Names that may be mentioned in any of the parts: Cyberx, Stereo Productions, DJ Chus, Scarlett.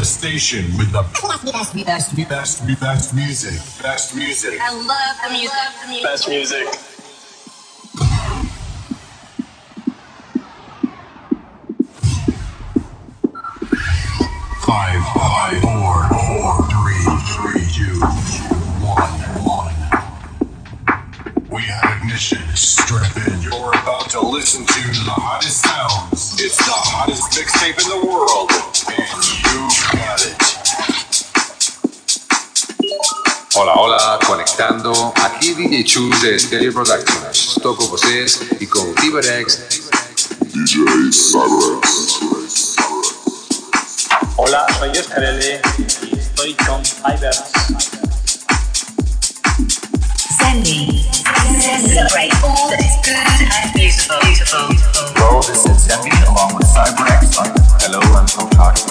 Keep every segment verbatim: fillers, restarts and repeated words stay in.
the station with the best, best, best, best, best music. Best music. I love the music. Love the music. Best music. Five, five, four, four, three, three, two, one, one. We have ignition. Strap in. You're about to listen to the hottest sounds. It's the hottest mixtape in the world. And you got it. Hola, hola, conectando. Aquí D J Chus de Stereo Productions. Estoy con ustedes y con Cyberx. D J Cyberx. Hola, soy Scarlett y estoy con Cyberx. Sending. Celebrate all that is good and beautiful. Beautiful. Hello, this is Debbie along with Cyberx. Hello, I'm so talking.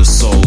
The soul.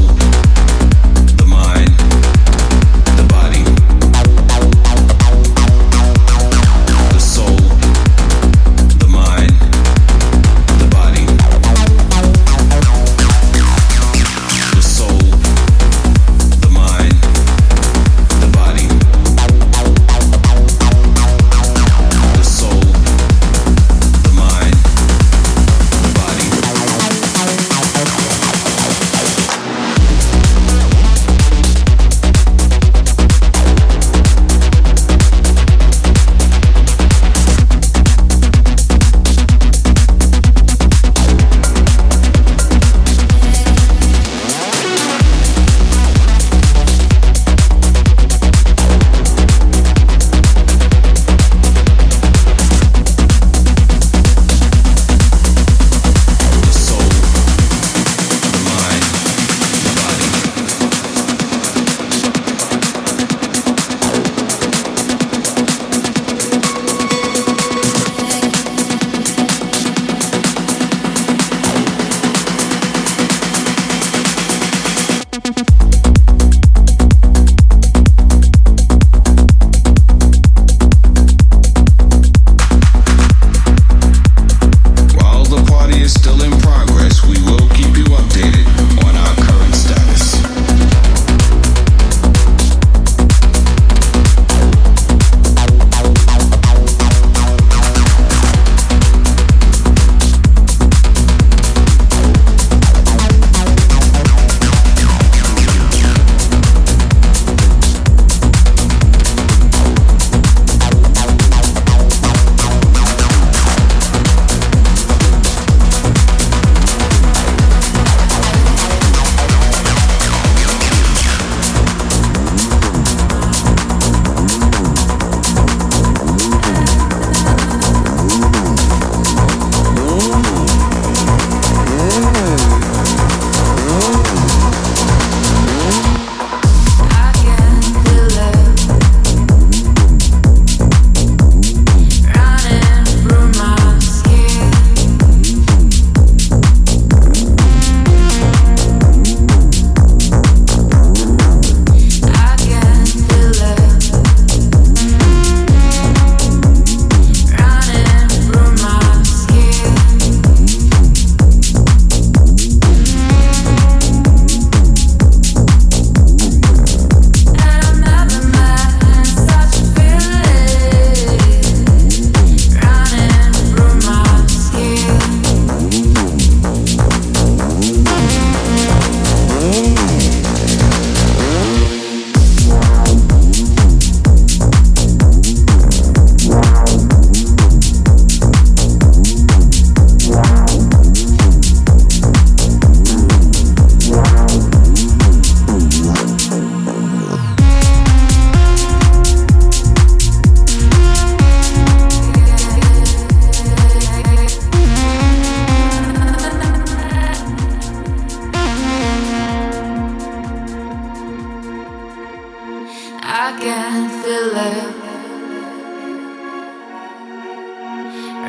I can feel it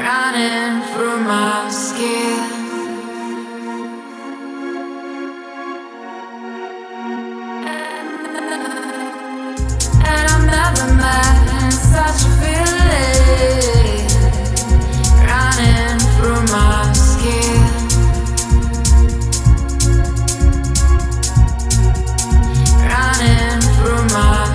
running through my skin. And I've never met such a feeling running through my skin. Running through my skin. Running through my skin.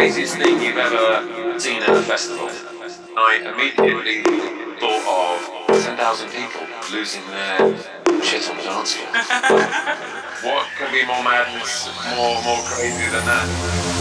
craziest thing you've ever seen at a festival? I immediately thought of ten thousand people losing their shit on the dance floor. What can be more madness, more, more crazy than that?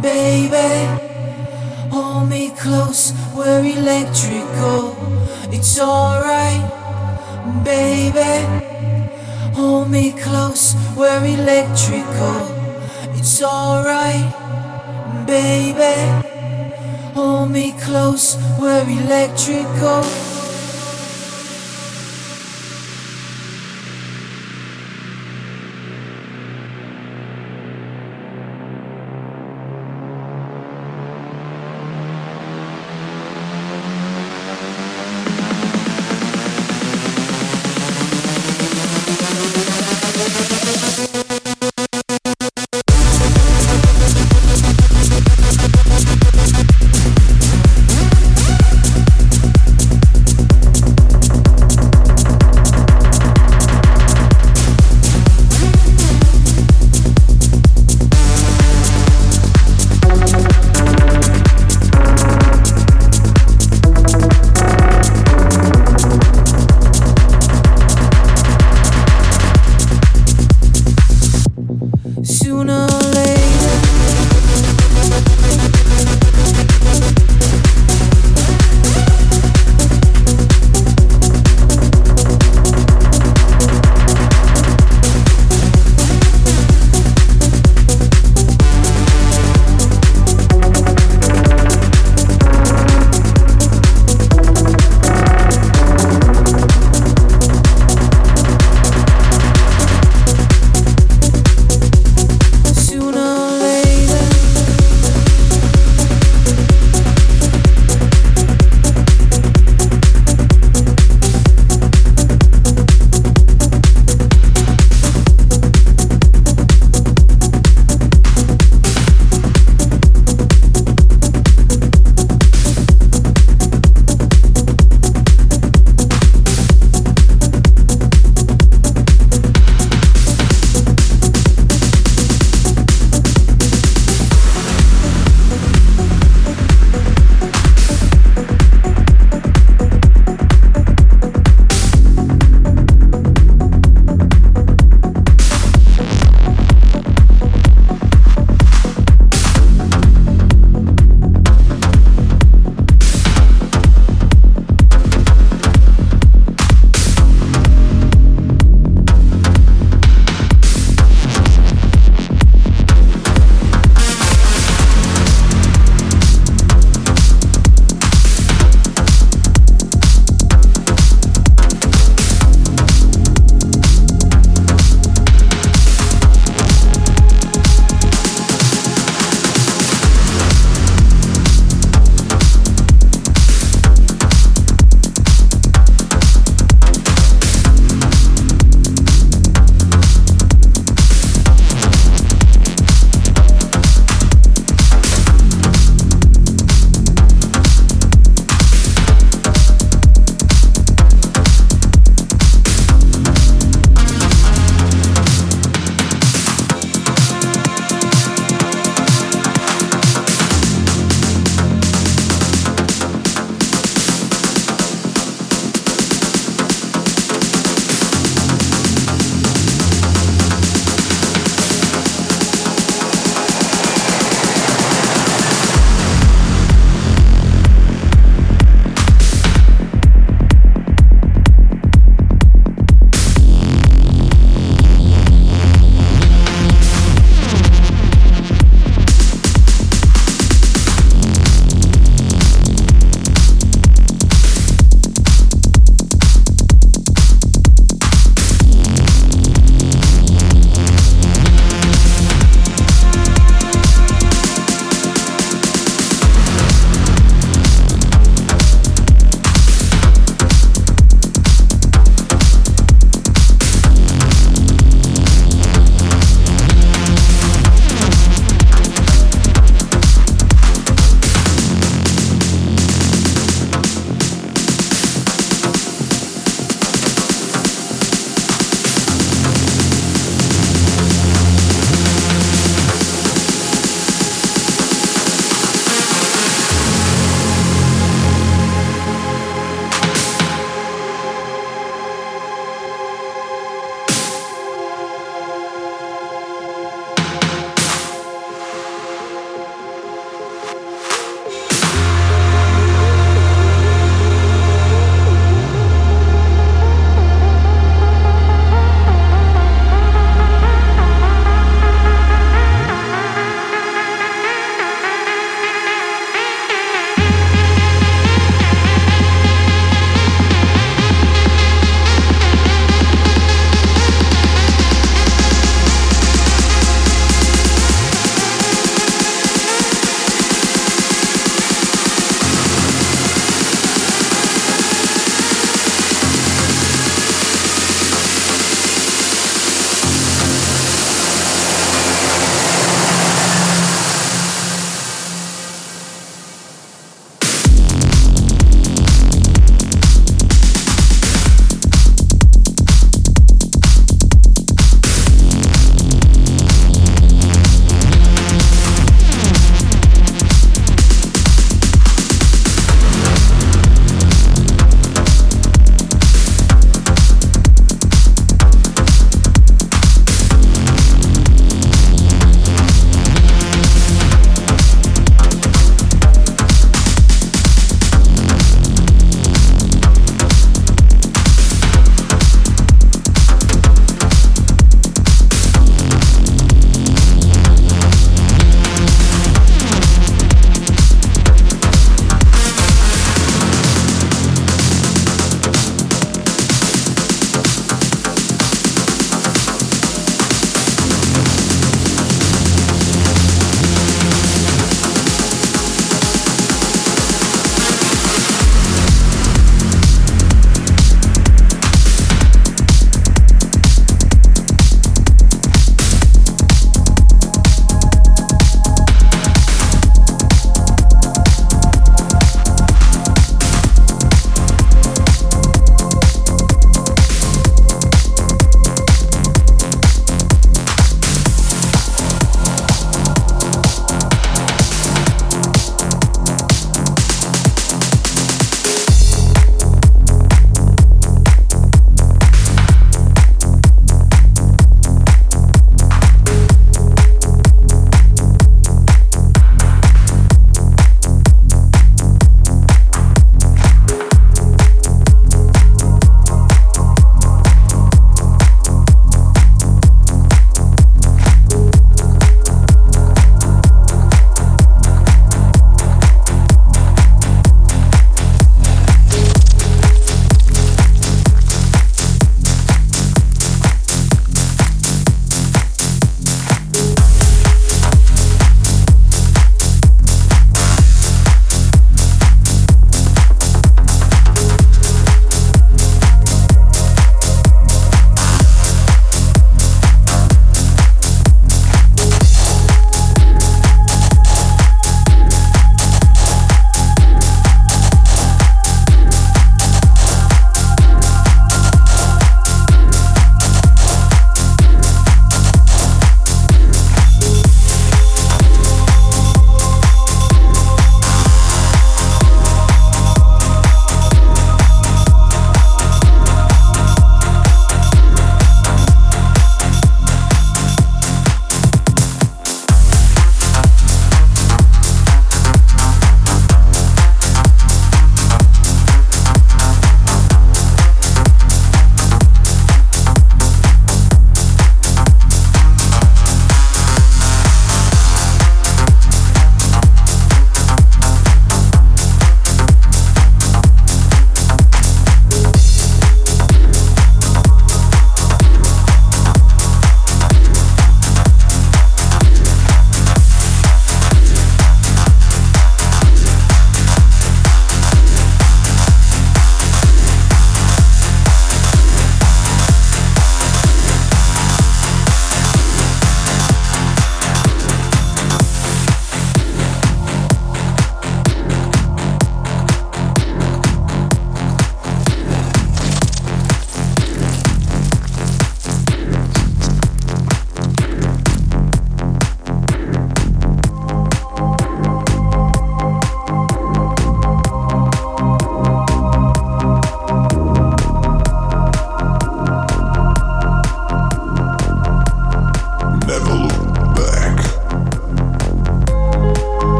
baby. Hold me close, we're electrical. It's alright, baby. Hold me close, we're electrical. It's alright, baby. Hold me close, we're electrical.